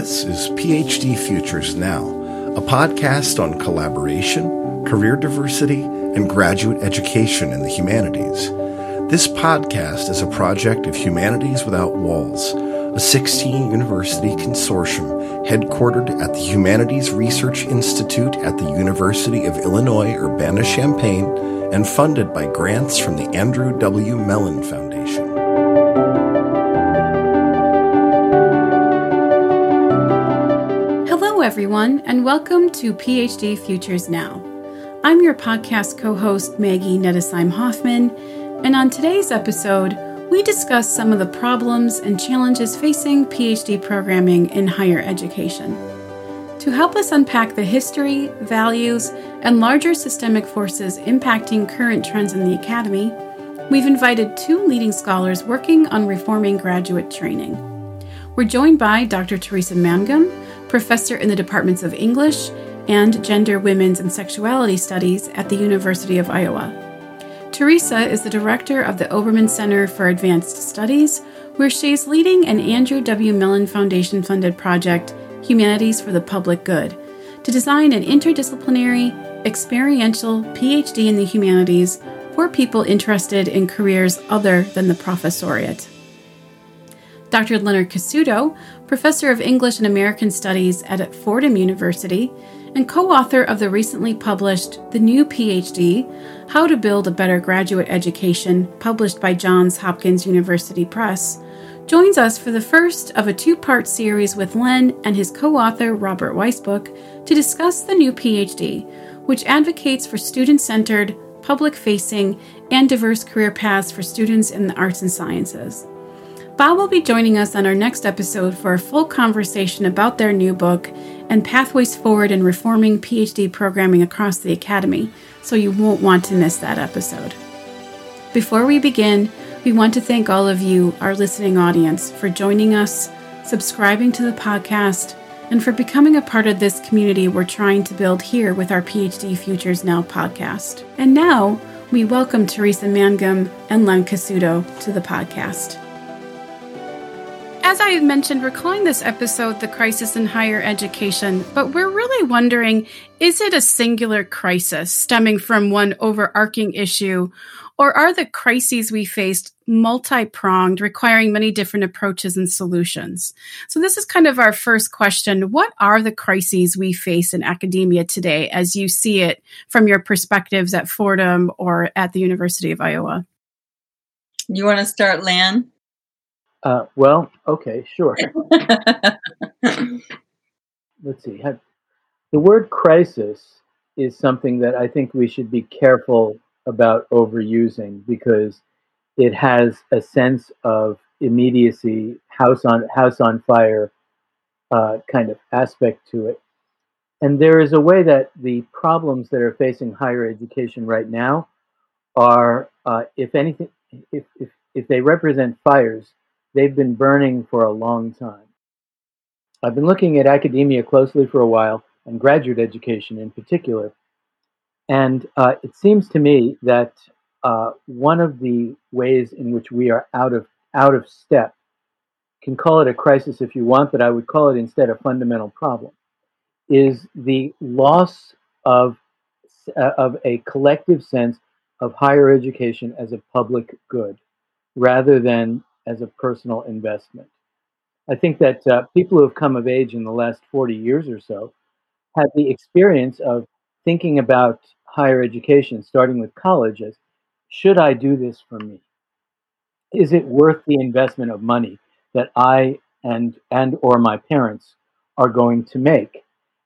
This is PhD Futures Now, a podcast on collaboration, career diversity, and graduate education in the humanities. This podcast is a project of Humanities Without Walls, a 16-university consortium headquartered at the Humanities Research Institute at the University of Illinois Urbana-Champaign and funded by grants from the Andrew W. Mellon Foundation. Hello, everyone, and welcome to PhD Futures Now. I'm your podcast co-host, Maggie Nettesheim-Hoffman, and on today's episode, we discuss some of the problems and challenges facing PhD programming in higher education. To help us unpack the history, values, and larger systemic forces impacting current trends in the academy, we've invited two leading scholars working on reforming graduate training. We're joined by Dr. Teresa Mangum, professor in the departments of English and Gender, Women's, and Sexuality Studies at the University of Iowa. Teresa is the director of the Obermann Center for Advanced Studies, where she is leading an Andrew W. Mellon Foundation-funded project, Humanities for the Public Good, to design an interdisciplinary, experiential PhD in the humanities for people interested in careers other than the professoriate. Dr. Leonard Cassuto, professor of English and American Studies at Fordham University, and co-author of the recently published The New PhD, How to Build a Better Graduate Education, published by Johns Hopkins University Press, joins us for the first of a two-part series with Len and his co-author Robert Weisbuch to discuss The New PhD, which advocates for student-centered, public-facing, and diverse career paths for students in the arts and sciences. Bob will be joining us on our next episode for a full conversation about their new book and Pathways Forward in Reforming PhD Programming Across the Academy, so you won't want to miss that episode. Before we begin, we want to thank all of you, our listening audience, for joining us, subscribing to the podcast, and for becoming a part of this community we're trying to build here with our PhD Futures Now podcast. And now, we welcome Teresa Mangum and Len Cassuto to the podcast. As I mentioned, we're calling this episode The Crisis in Higher Education, but we're really wondering, is it a singular crisis stemming from one overarching issue, or are the crises we faced multi-pronged, requiring many different approaches and solutions? So this is kind of our first question. What are the crises we face in academia today as you see it from your perspectives at Fordham or at the University of Iowa? You want to start, Lan? Okay, sure. Let's see. The word crisis is something that I think we should be careful about overusing because it has a sense of immediacy, house on fire kind of aspect to it. And there is a way that the problems that are facing higher education right now are, if anything, if they represent fires, they've been burning for a long time. I've been looking at academia closely for a while, and graduate education in particular. And it seems to me that one of the ways in which we are out of step, can call it a crisis if you want, but I would call it instead a fundamental problem, is the loss of a collective sense of higher education as a public good, rather than as a personal investment. I think that people who have come of age in the last 40 years or so have the experience of thinking about higher education, starting with college, as, should I do this for me? Is it worth the investment of money that I and or my parents are going to make?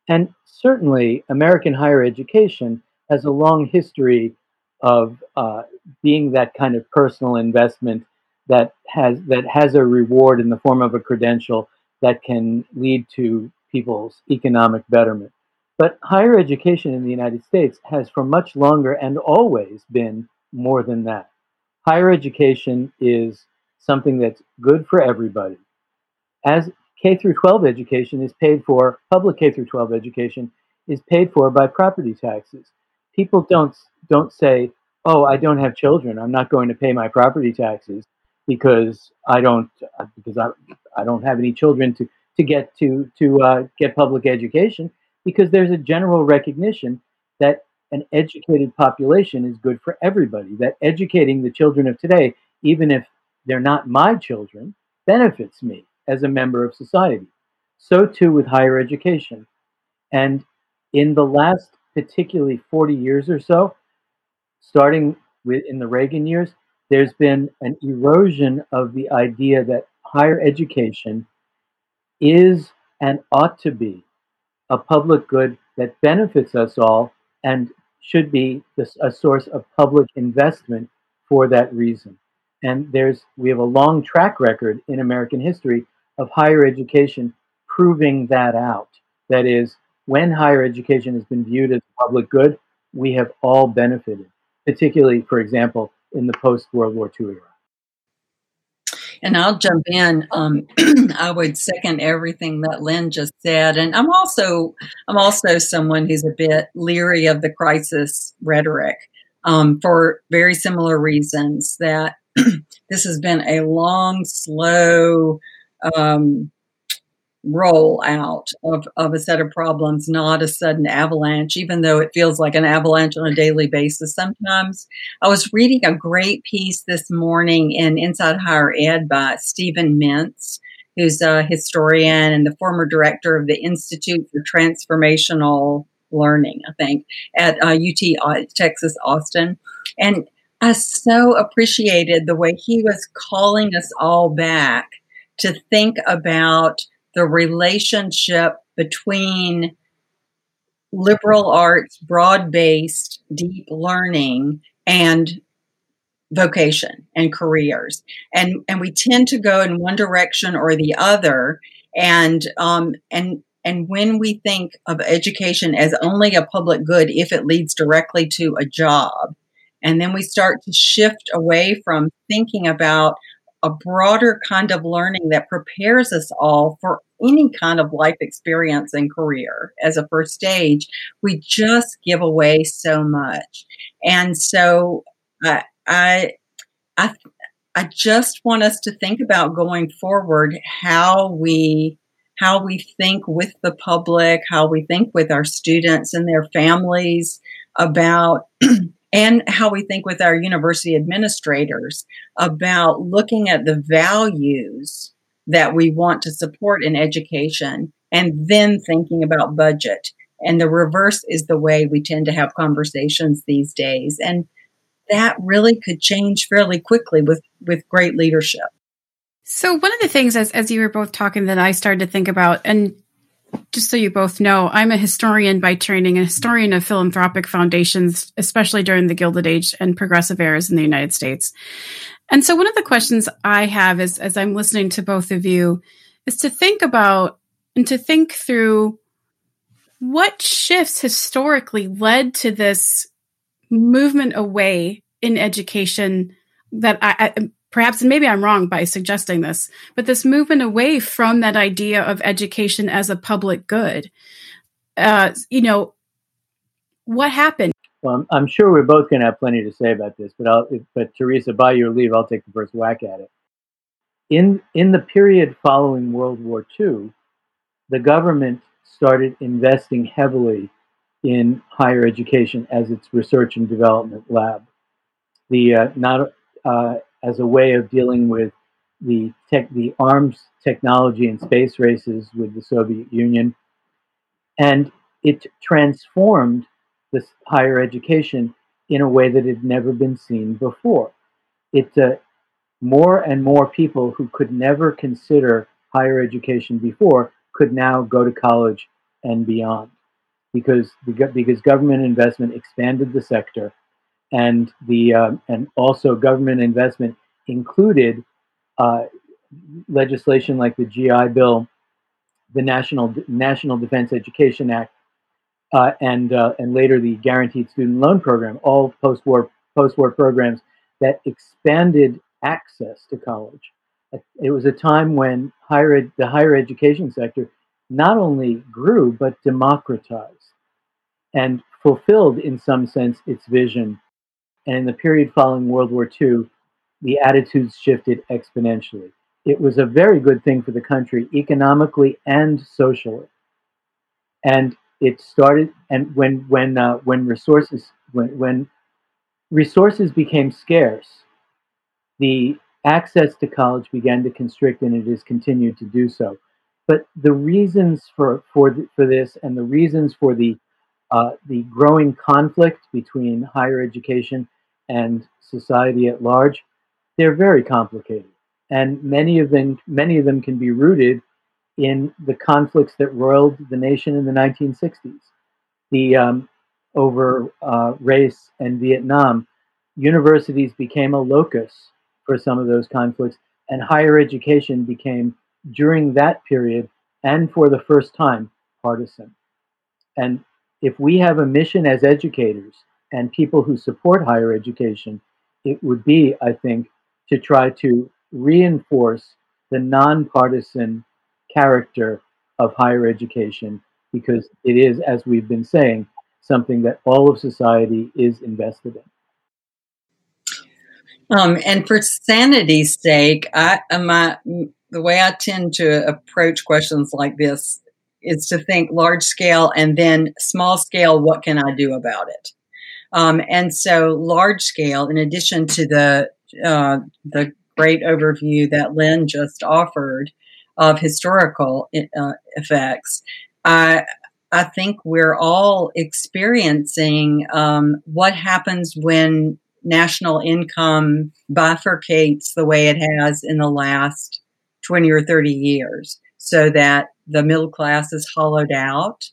And certainly, American higher education has a long history of being that kind of personal investment that has a reward in the form of a credential that can lead to people's economic betterment. But higher education in the United States has for much longer and always been more than that. Higher education is something that's good for everybody. As K-12 education is paid for, public K-12 education is paid for by property taxes. People don't say, oh, I don't have children, I'm not going to pay my property taxes, because I don't have any children to to get to get public education, because there's a general recognition that an educated population is good for everybody, that educating the children of today, even if they're not my children, benefits me as a member of society. So too with higher education. And in the last particularly 40 years or so, starting with in the Reagan years, there's been an erosion of the idea that higher education is and ought to be a public good that benefits us all and should be a source of public investment for that reason. And we have a long track record in American history of higher education proving that out. That is, when higher education has been viewed as public good, we have all benefited, particularly, for example, in the post-World War II era. And I'll jump in. I would second everything that Lynn just said. And I'm also someone who's a bit leery of the crisis rhetoric for very similar reasons, that this has been a long, slow rollout of a set of problems, not a sudden avalanche, even though it feels like an avalanche on a daily basis sometimes. I was reading a great piece this morning in Inside Higher Ed by Stephen Mintz, who's a historian and the former director of the Institute for Transformational Learning, I think, at UT Texas Austin. And I so appreciated the way he was calling us all back to think about the relationship between liberal arts, broad-based, deep learning, and vocation and careers. And we tend to go in one direction or the other. And when we think of education as only a public good, if it leads directly to a job, and then we start to shift away from thinking about a broader kind of learning that prepares us all for any kind of life experience and career as a first stage, we just give away so much. And so I just want us to think about going forward how we think with the public, how we think with our students and their families about and how we think with our university administrators about looking at the values that we want to support in education, and then thinking about budget. And the reverse is the way we tend to have conversations these days. And that really could change fairly quickly with great leadership. So one of the things, as you were both talking, that I started to think about, and just so you both know, I'm a historian by training, a historian of philanthropic foundations, especially during the Gilded Age and progressive eras in the United States. And so one of the questions I have is, as I'm listening to both of you, is to think about and to think through what shifts historically led to this movement away in education that I perhaps, and maybe I'm wrong by suggesting this, but this movement away from that idea of education as a public good. What happened? Well, I'm sure we're both going to have plenty to say about this, but Teresa, by your leave, I'll take the first whack at it. In the period following World War II, the government started investing heavily in higher education as its research and development lab. As a way of dealing with the arms technology and space races with the Soviet Union. And it transformed this higher education in a way that had never been seen before. More and more people who could never consider higher education before could now go to college and beyond, because government investment expanded the sector. And also government investment included legislation like the GI Bill, the National Defense Education Act, and later the Guaranteed Student Loan Program, all post-war programs that expanded access to college. It was a time when the higher education sector not only grew but democratized and fulfilled, in some sense, its vision. And in the period following World War II, the attitudes shifted exponentially. It was a very good thing for the country, economically and socially. And it started, and when resources became scarce, the access to college began to constrict, and it has continued to do so. But the reasons for this, and the reasons for the growing conflict between higher education and society at large, they're very complicated, and many of them can be rooted in the conflicts that roiled the nation in the 1960s, over race and Vietnam. Universities became a locus for some of those conflicts, and higher education became, during that period and for the first time, partisan. And if we have a mission as educators and people who support higher education, it would be, I think, to try to reinforce the nonpartisan character of higher education, because it is, as we've been saying, something that all of society is invested in. And for sanity's sake, the way I tend to approach questions like this is to think large scale and then small scale, what can I do about it? And so large scale, in addition to the great overview that Lynn just offered of historical effects, I think we're all experiencing what happens when national income bifurcates the way it has in the last 20 or 30 years, so that the middle class is hollowed out,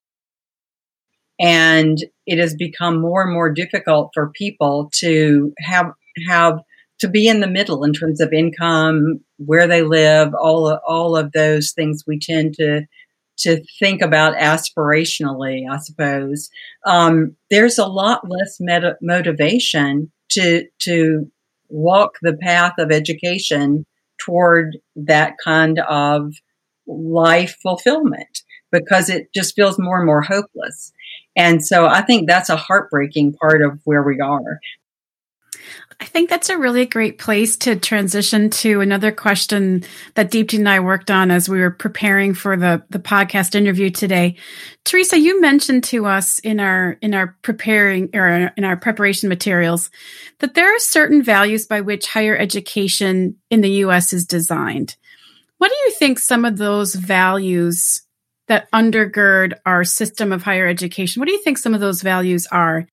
and it has become more and more difficult for people to have to be in the middle in terms of income, where they live, all of those things we tend to think about aspirationally, I suppose. There's a lot less motivation to walk the path of education toward that kind of life fulfillment, because it just feels more and more hopeless. And so I think that's a heartbreaking part of where we are. I think that's a really great place to transition to another question that Deepti and I worked on as we were preparing for the podcast interview today. Teresa, you mentioned to us in our preparation materials that there are certain values by which higher education in the U.S. is designed. What do you think some of those values that undergird our system of higher education, what do you think some of those values are?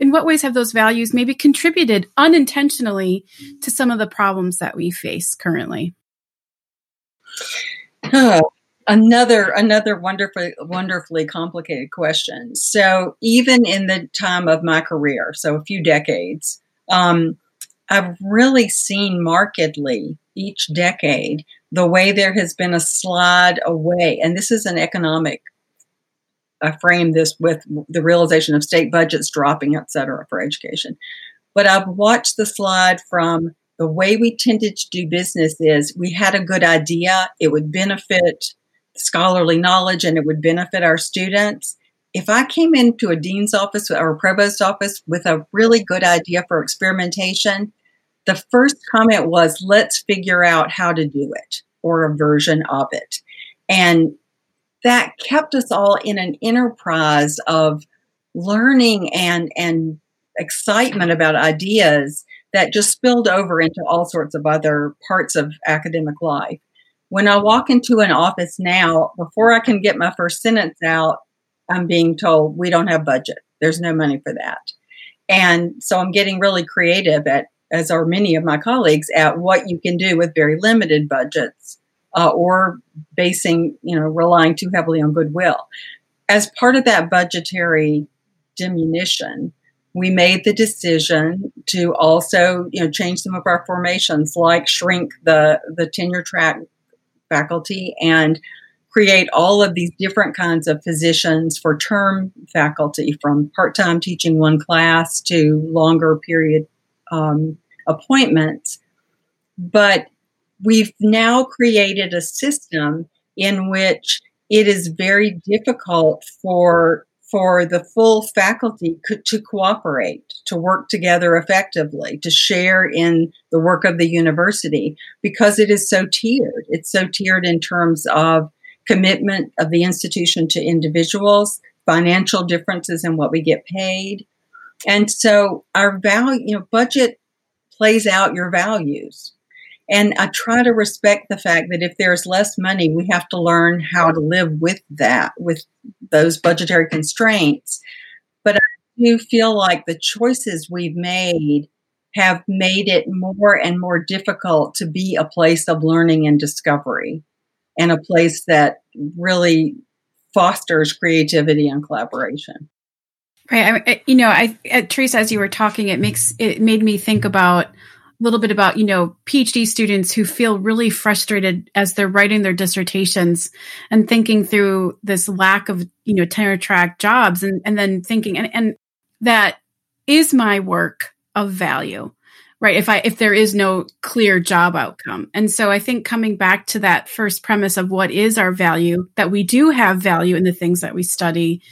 In what ways have those values maybe contributed unintentionally to some of the problems that we face currently? Oh, another wonderfully complicated question. So even in the time of my career, so a few decades, I've really seen markedly each decade the way there has been a slide away, and this is an economic, I frame this with the realization of state budgets dropping, et cetera, for education. But I've watched the slide from the way we tended to do business is we had a good idea, it would benefit scholarly knowledge, and it would benefit our students. If I came into a dean's office or a provost's office with a really good idea for experimentation, the first comment was, let's figure out how to do it, or a version of it. And that kept us all in an enterprise of learning and excitement about ideas that just spilled over into all sorts of other parts of academic life. When I walk into an office now, before I can get my first sentence out, I'm being told we don't have budget. There's no money for that. And so I'm getting really creative at, as are many of my colleagues, at what you can do with very limited budgets. Or relying too heavily on goodwill. As part of that budgetary diminution, we made the decision to also, change some of our formations, like shrink the tenure track faculty and create all of these different kinds of positions for term faculty, from part-time teaching one class to longer period appointments. But we've now created a system in which it is very difficult for for the full faculty to cooperate, to work together effectively, to share in the work of the university, because it is so tiered. It's so tiered in terms of commitment of the institution to individuals, financial differences in what we get paid. And so our value, budget plays out your values. And I try to respect the fact that if there's less money, we have to learn how to live with that, with those budgetary constraints. But I do feel like the choices we've made have made it more and more difficult to be a place of learning and discovery, and a place that really fosters creativity and collaboration. Right. Teresa, as you were talking, it made me think about a little bit about, PhD students who feel really frustrated as they're writing their dissertations and thinking through this lack of, tenure track jobs and then thinking, and that is my work of value, right? If there is no clear job outcome. And so I think coming back to that first premise of what is our value, that we do have value in the things that we study,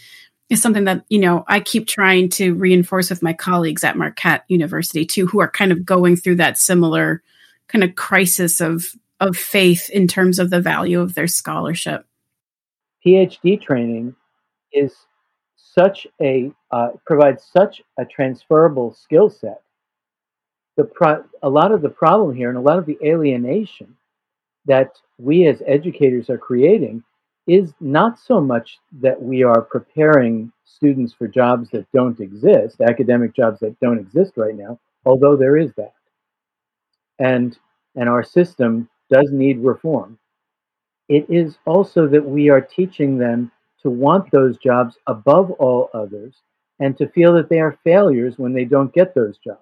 is something that, I keep trying to reinforce with my colleagues at Marquette University too, who are kind of going through that similar kind of crisis of faith in terms of the value of their scholarship. PhD training is provides such a transferable skill set. A lot of the problem here and a lot of the alienation that we as educators are creating is not so much that we are preparing students for jobs that don't exist, academic jobs that don't exist right now, although there is that. And our system does need reform. It is also that we are teaching them to want those jobs above all others and to feel that they are failures when they don't get those jobs.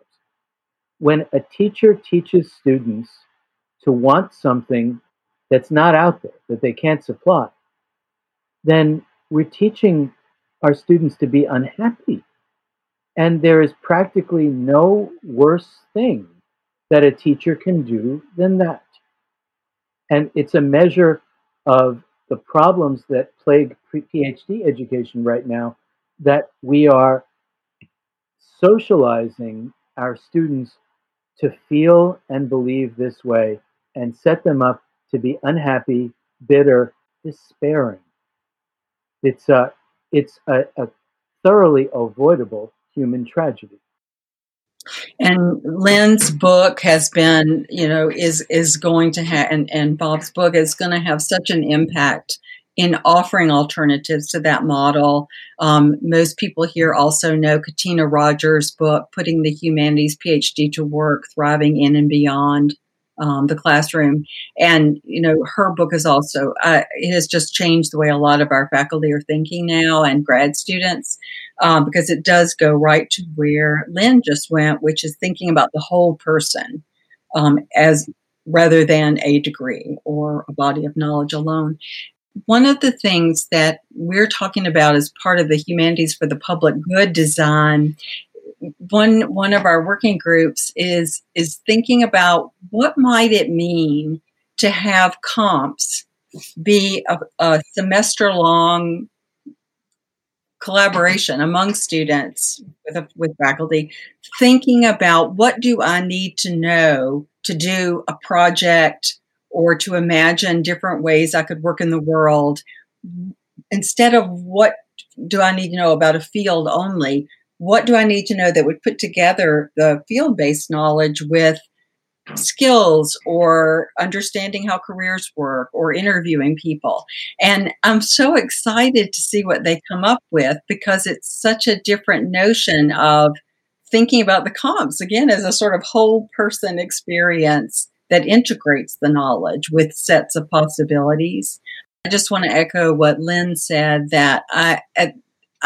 When a teacher teaches students to want something that's not out there, that they can't supply, then we're teaching our students to be unhappy. And there is practically no worse thing that a teacher can do than that. And it's a measure of the problems that plague PhD education right now, that we are socializing our students to feel and believe this way and set them up to be unhappy, bitter, despairing. It's a thoroughly avoidable human tragedy. And Lynn's book has been, is going to have, and Bob's book is going to have such an impact in offering alternatives to that model. Most people here also know Katina Rogers' book, Putting the Humanities PhD to Work, Thriving in and Beyond the Classroom. And, her book is also, it has just changed the way a lot of our faculty are thinking now, and grad students, because it does go right to where Lynn just went, which is thinking about the whole person as rather than a degree or a body of knowledge alone. One of the things that we're talking about as part of the Humanities for the Public Good design, one of our working groups is thinking about what might it mean to have comps be a semester-long collaboration among students with faculty, thinking about what do I need to know to do a project or to imagine different ways I could work in the world, instead of what do I need to know about a field only. What do I need to know that would put together the field-based knowledge with skills or understanding how careers work or interviewing people? And I'm so excited to see what they come up with, because it's such a different notion of thinking about the comps, again, as a sort of whole person experience that integrates the knowledge with sets of possibilities. I just want to echo what Lynn said, that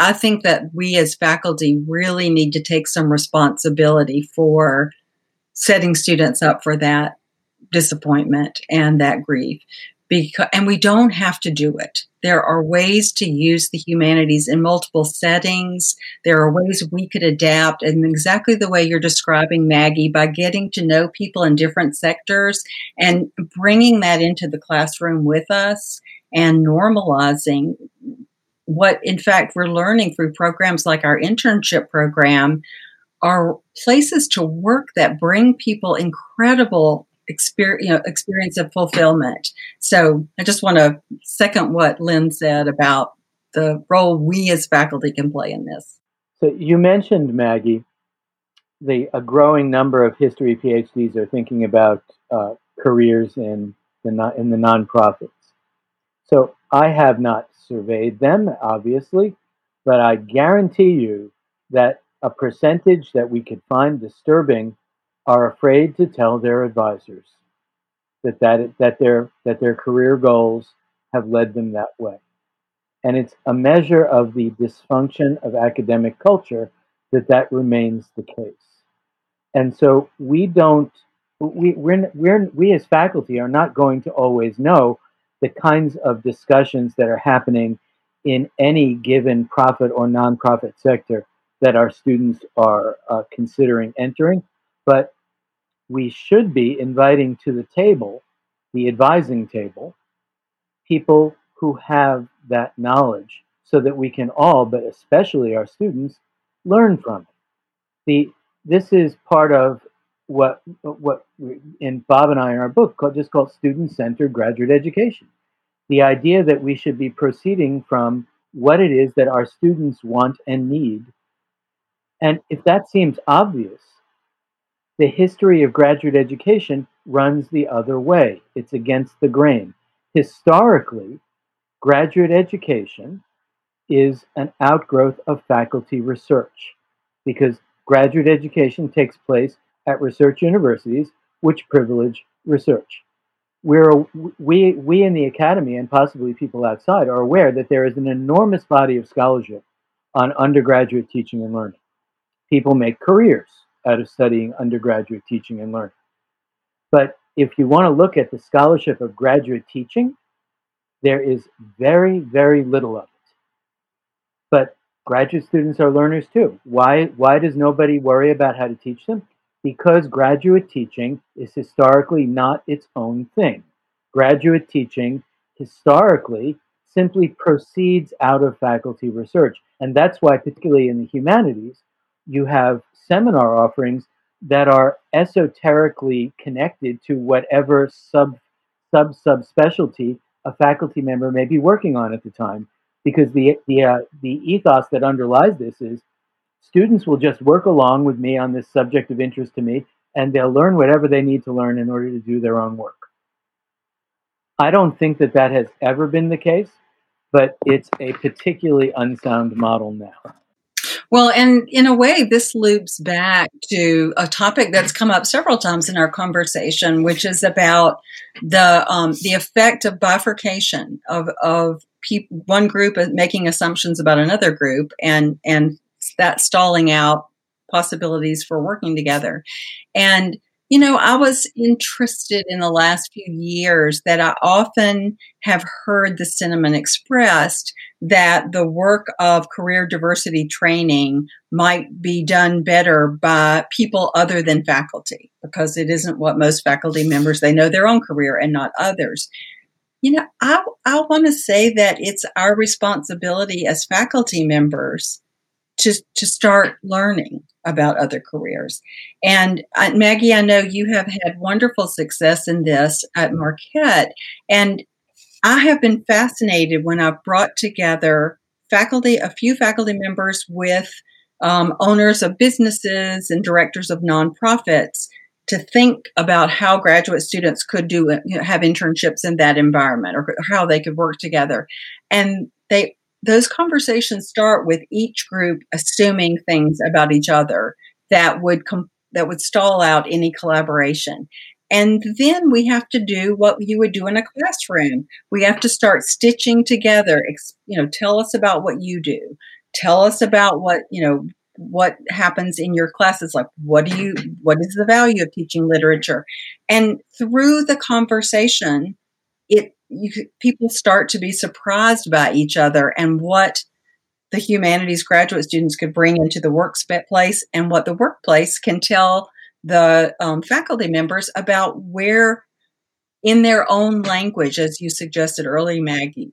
I think that we as faculty really need to take some responsibility for setting students up for that disappointment and that grief. And we don't have to do it. There are ways to use the humanities in multiple settings. There are ways we could adapt, and exactly the way you're describing, Maggie, by getting to know people in different sectors and bringing that into the classroom with us and normalizing what, in fact, we're learning through programs like our internship program are places to work that bring people incredible experience of fulfillment. So I just want to second what Lynn said about the role we as faculty can play in this. So you mentioned, Maggie, a growing number of history PhDs are thinking about careers in the nonprofits. So I have not surveyed them, obviously, but I guarantee you that a percentage that we could find disturbing are afraid to tell their advisors that their career goals have led them that way. And it's a measure of the dysfunction of academic culture that remains the case. And so we as faculty are not going to always know the kinds of discussions that are happening in any given profit or nonprofit sector that our students are considering entering, but we should be inviting to the table, the advising table, people who have that knowledge so that we can all, but especially our students, learn from it. This is part of what in Bob and I in our book called student-centered graduate education. The idea that we should be proceeding from what it is that our students want and need. And if that seems obvious, the history of graduate education runs the other way. It's against the grain. Historically, graduate education is an outgrowth of faculty research because graduate education takes place at research universities, which privilege research. We in the academy and possibly people outside are aware that there is an enormous body of scholarship on undergraduate teaching and learning. People make careers out of studying undergraduate teaching and learning. But if you want to look at the scholarship of graduate teaching, there is very, very little of it. But graduate students are learners too. Why does nobody worry about how to teach them? Because graduate teaching is historically not its own thing. Graduate teaching historically simply proceeds out of faculty research. And that's why, particularly in the humanities, you have seminar offerings that are esoterically connected to whatever subspecialty a faculty member may be working on at the time, because the ethos that underlies this is students will just work along with me on this subject of interest to me, and they'll learn whatever they need to learn in order to do their own work. I don't think that has ever been the case, but it's a particularly unsound model now. Well, and in a way, this loops back to a topic that's come up several times in our conversation, which is about the effect of bifurcation of people, one group making assumptions about another group, and that stalling out possibilities for working together. And, you know, I was interested in the last few years that I often have heard the sentiment expressed that the work of career diversity training might be done better by people other than faculty, because it isn't what most faculty members, they know their own career and not others. You know, I want to say that it's our responsibility as faculty members to start learning about other careers. And Maggie, I know you have had wonderful success in this at Marquette. And I have been fascinated when I've brought together a few faculty members with owners of businesses and directors of nonprofits to think about how graduate students could have internships in that environment or how they could work together. And those conversations start with each group assuming things about each other that would stall out any collaboration. And then we have to do what you would do in a classroom. We have to start stitching together, you know, tell us about what you do. Tell us about what happens in your classes. Like, what is the value of teaching literature? And through the conversation, people start to be surprised by each other and what the humanities graduate students could bring into the workplace and what the workplace can tell the faculty members about where in their own language, as you suggested earlier, Maggie,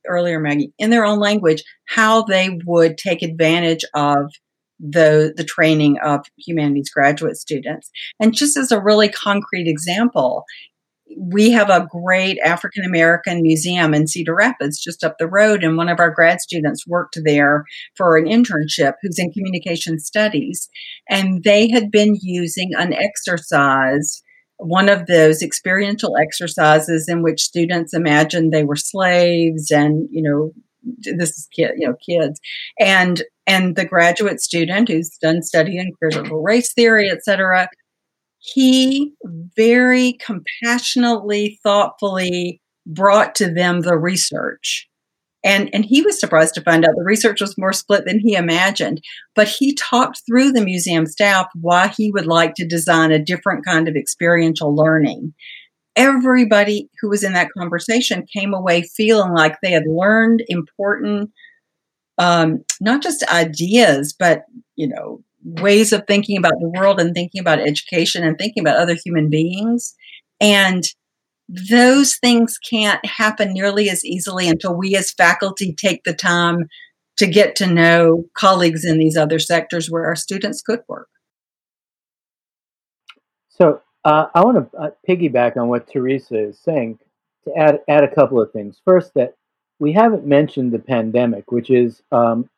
in their own language, how they would take advantage of the training of humanities graduate students. And just as a really concrete example, we have a great African-American museum in Cedar Rapids, just up the road. And one of our grad students worked there for an internship who's in communication studies. And they had been using an exercise, one of those experiential exercises in which students imagined they were slaves and, you know, this is kids. And the graduate student who's done study in critical race theory, et cetera, he very compassionately, thoughtfully brought to them the research. And he was surprised to find out the research was more split than he imagined. But he talked through the museum staff why he would like to design a different kind of experiential learning. Everybody who was in that conversation came away feeling like they had learned important, not just ideas, but, you know, ways of thinking about the world and thinking about education and thinking about other human beings. And those things can't happen nearly as easily until we as faculty take the time to get to know colleagues in these other sectors where our students could work. So I want to piggyback on what Teresa is saying to add a couple of things. First, that we haven't mentioned the pandemic, which is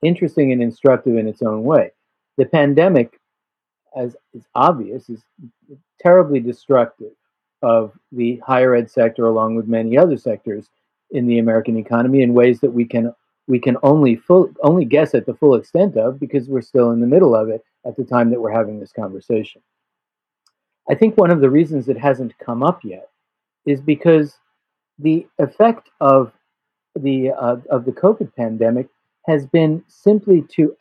interesting and instructive in its own way. The pandemic, as is obvious, is terribly destructive of the higher ed sector, along with many other sectors in the American economy, in ways that we can only guess at the full extent of, because we're still in the middle of it at the time that we're having this conversation. I think one of the reasons it hasn't come up yet is because the effect of the COVID pandemic has been simply to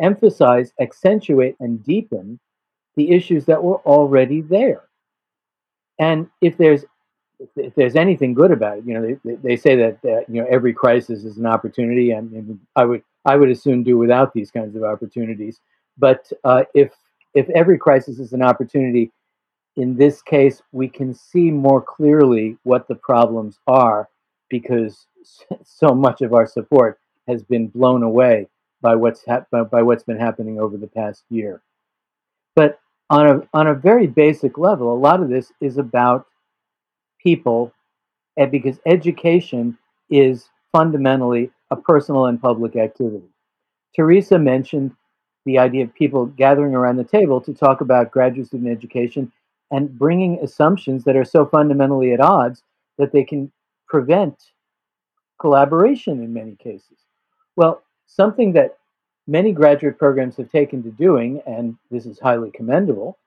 emphasize, accentuate, and deepen the issues that were already there. And if there's anything good about it, you know, they say that you know, every crisis is an opportunity, and I would as soon do without these kinds of opportunities. But if every crisis is an opportunity, in this case, we can see more clearly what the problems are, because so much of our support has been blown away by what's been happening over the past year. But on a very basic level, a lot of this is about people, and because education is fundamentally a personal and public activity. Teresa mentioned the idea of people gathering around the table to talk about graduate student education and bringing assumptions that are so fundamentally at odds that they can prevent collaboration in many cases. Well, something that many graduate programs have taken to doing, and this is highly commendable,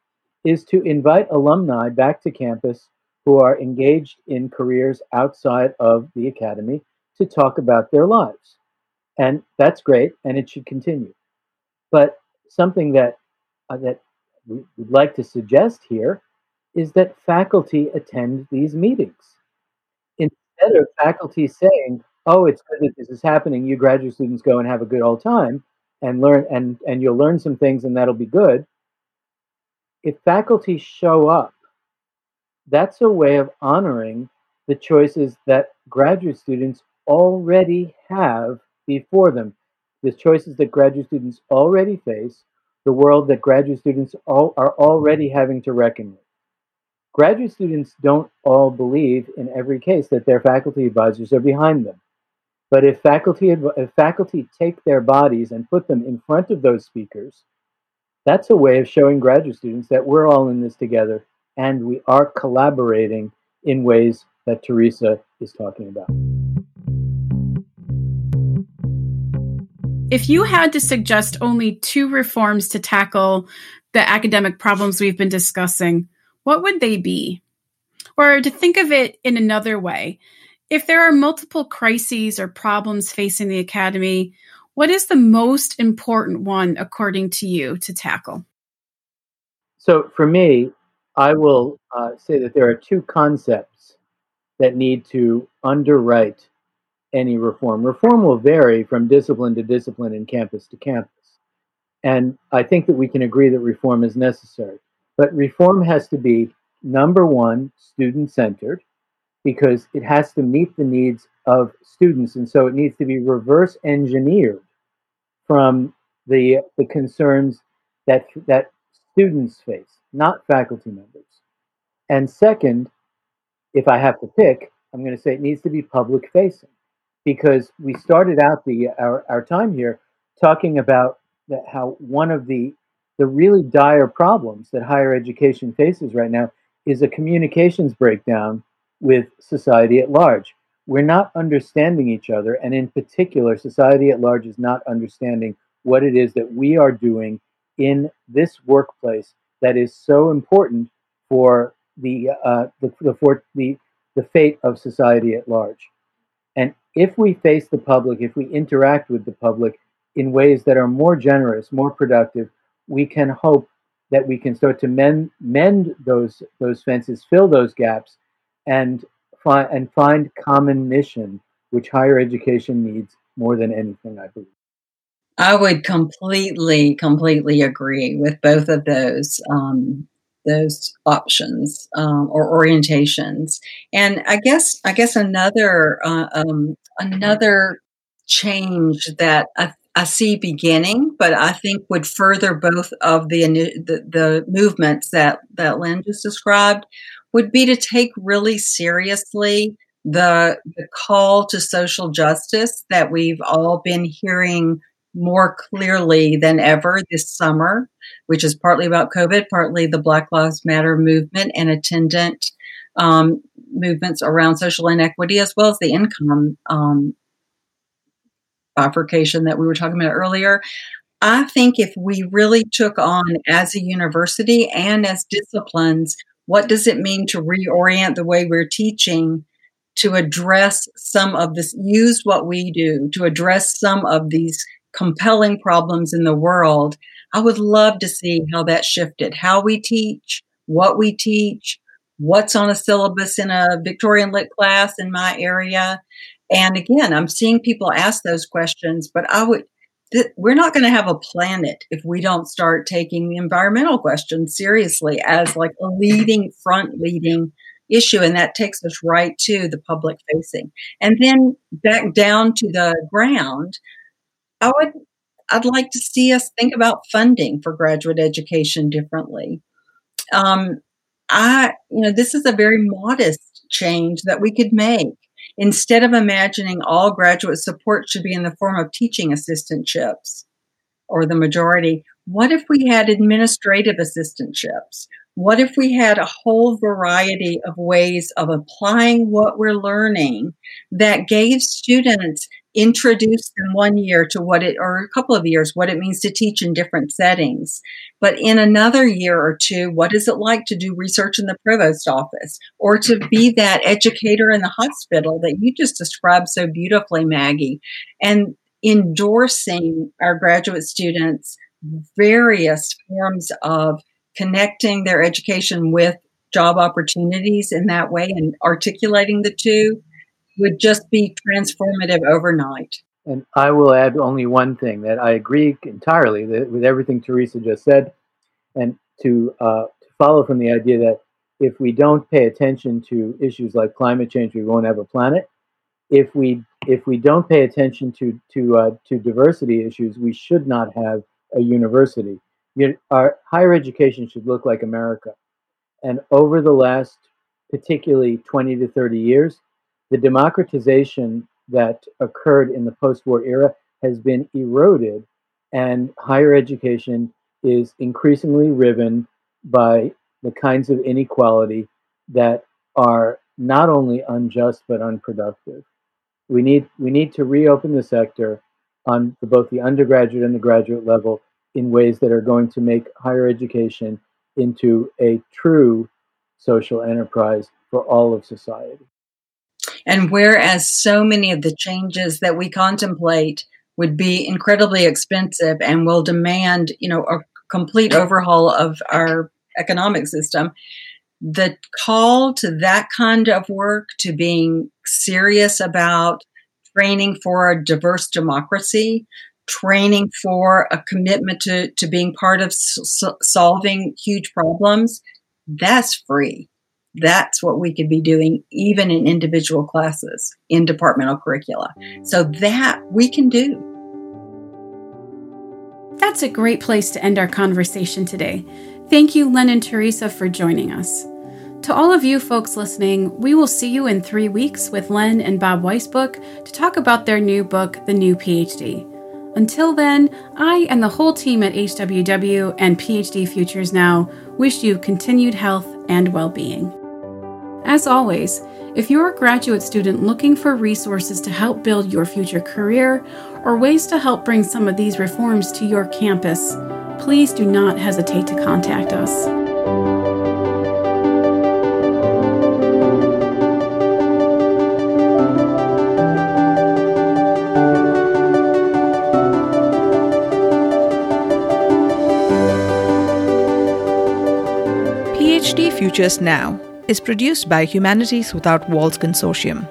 is to invite alumni back to campus who are engaged in careers outside of the academy to talk about their lives. And that's great, and it should continue. But something that we'd like to suggest here is that faculty attend these meetings. Instead of faculty saying, "Oh, it's good that this is happening. You graduate students go and have a good old time and learn, and you'll learn some things, and that'll be good." If faculty show up, that's a way of honoring the choices that graduate students already have before them, the choices that graduate students already face, the world that graduate students are already having to reckon with. Graduate students don't all believe in every case that their faculty advisors are behind them. But if faculty take their bodies and put them in front of those speakers, that's a way of showing graduate students that we're all in this together and we are collaborating in ways that Teresa is talking about. If you had to suggest only two reforms to tackle the academic problems we've been discussing, what would they be? Or to think of it in another way, if there are multiple crises or problems facing the academy, what is the most important one, according to you, to tackle? So for me, I will say that there are two concepts that need to underwrite any reform. Reform will vary from discipline to discipline and campus to campus. And I think that we can agree that reform is necessary. But reform has to be, number one, student-centered. because it has to meet the needs of students. And so it needs to be reverse engineered from the concerns that students face, not faculty members. And second, if I have to pick, I'm going to say it needs to be public facing, because we started out our time here talking about how one of the really dire problems that higher education faces right now is a communications breakdown with society at large. We're not understanding each other, and in particular, society at large is not understanding what it is that we are doing in this workplace that is so important for the fate of society at large. And if we face the public, if we interact with the public in ways that are more generous, more productive, we can hope that we can start to mend those fences, fill those gaps, and find common mission, which higher education needs more than anything, I believe. I would completely agree with both of those options or orientations. And I guess another change that I see beginning, but I think would further both of the movements that Lynn just described, would be to take really seriously the call to social justice that we've all been hearing more clearly than ever this summer, which is partly about COVID, partly the Black Lives Matter movement and attendant movements around social inequity, as well as the income bifurcation that we were talking about earlier. I think if we really took on as a university and as disciplines, what does it mean to reorient the way we're teaching to address some of this, use what we do to address some of these compelling problems in the world? I would love to see how that shifted, how we teach, what's on a syllabus in a Victorian lit class in my area. And again, I'm seeing people ask those questions, but we're not going to have a planet if we don't start taking the environmental questions seriously as like a front leading issue. And that takes us right to the public facing. And then back down to the ground, I'd like to see us think about funding for graduate education differently. This is a very modest change that we could make. Instead of imagining all graduate support should be in the form of teaching assistantships or the majority, what if we had administrative assistantships? What if we had a whole variety of ways of applying what we're learning that gave students, introduced them one year to or a couple of years, what it means to teach in different settings. But in another year or two, what is it like to do research in the provost office or to be that educator in the hospital that you just described so beautifully, Maggie, and endorsing our graduate students' various forms of connecting their education with job opportunities in that way and articulating the two would just be transformative overnight. And I will add only one thing, that I agree entirely with everything Teresa just said, and to follow from the idea that if we don't pay attention to issues like climate change, we won't have a planet. If we don't pay attention to diversity issues, we should not have a university. Our higher education should look like America. And over the last, particularly 20 to 30 years, the democratization that occurred in the post-war era has been eroded, and higher education is increasingly riven by the kinds of inequality that are not only unjust but unproductive. We need to reopen the sector on both the undergraduate and the graduate level in ways that are going to make higher education into a true social enterprise for all of society. And whereas so many of the changes that we contemplate would be incredibly expensive and will demand, a complete overhaul of our economic system, the call to that kind of work, to being serious about training for a diverse democracy, training for a commitment to being part of solving huge problems, that's free. That's what we could be doing even in individual classes in departmental curricula. So that we can do. That's a great place to end our conversation today. Thank you, Len and Teresa, for joining us. To all of you folks listening, we will see you in 3 weeks with Len and Bob Weisbuch to talk about their new book, The New PhD. Until then, I and the whole team at HWW and PhD Futures Now wish you continued health and well-being. As always, if you're a graduate student looking for resources to help build your future career or ways to help bring some of these reforms to your campus, please do not hesitate to contact us. PhD Futures Now is produced by Humanities Without Walls Consortium.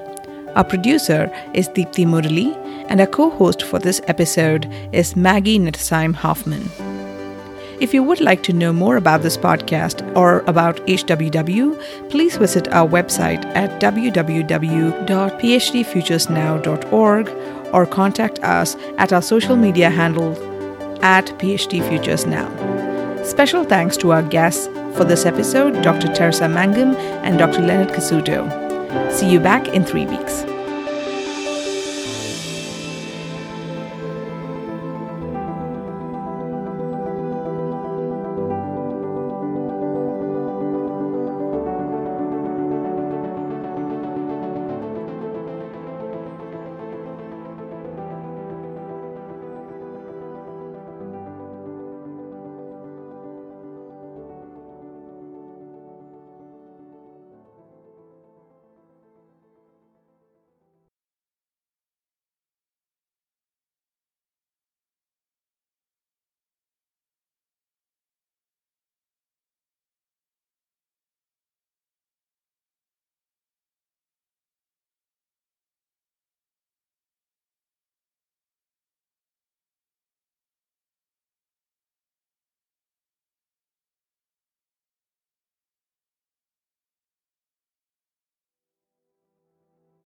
Our producer is Deepthi Murali, and our co-host for this episode is Maggie Nettesheim-Hoffman. If you would like to know more about this podcast or about HWW, please visit our website at www.phdfuturesnow.org or contact us at our social media handle at phdfuturesnow. Special thanks to our guests for this episode, Dr. Teresa Mangum and Dr. Leonard Cassuto. See you back in 3 weeks.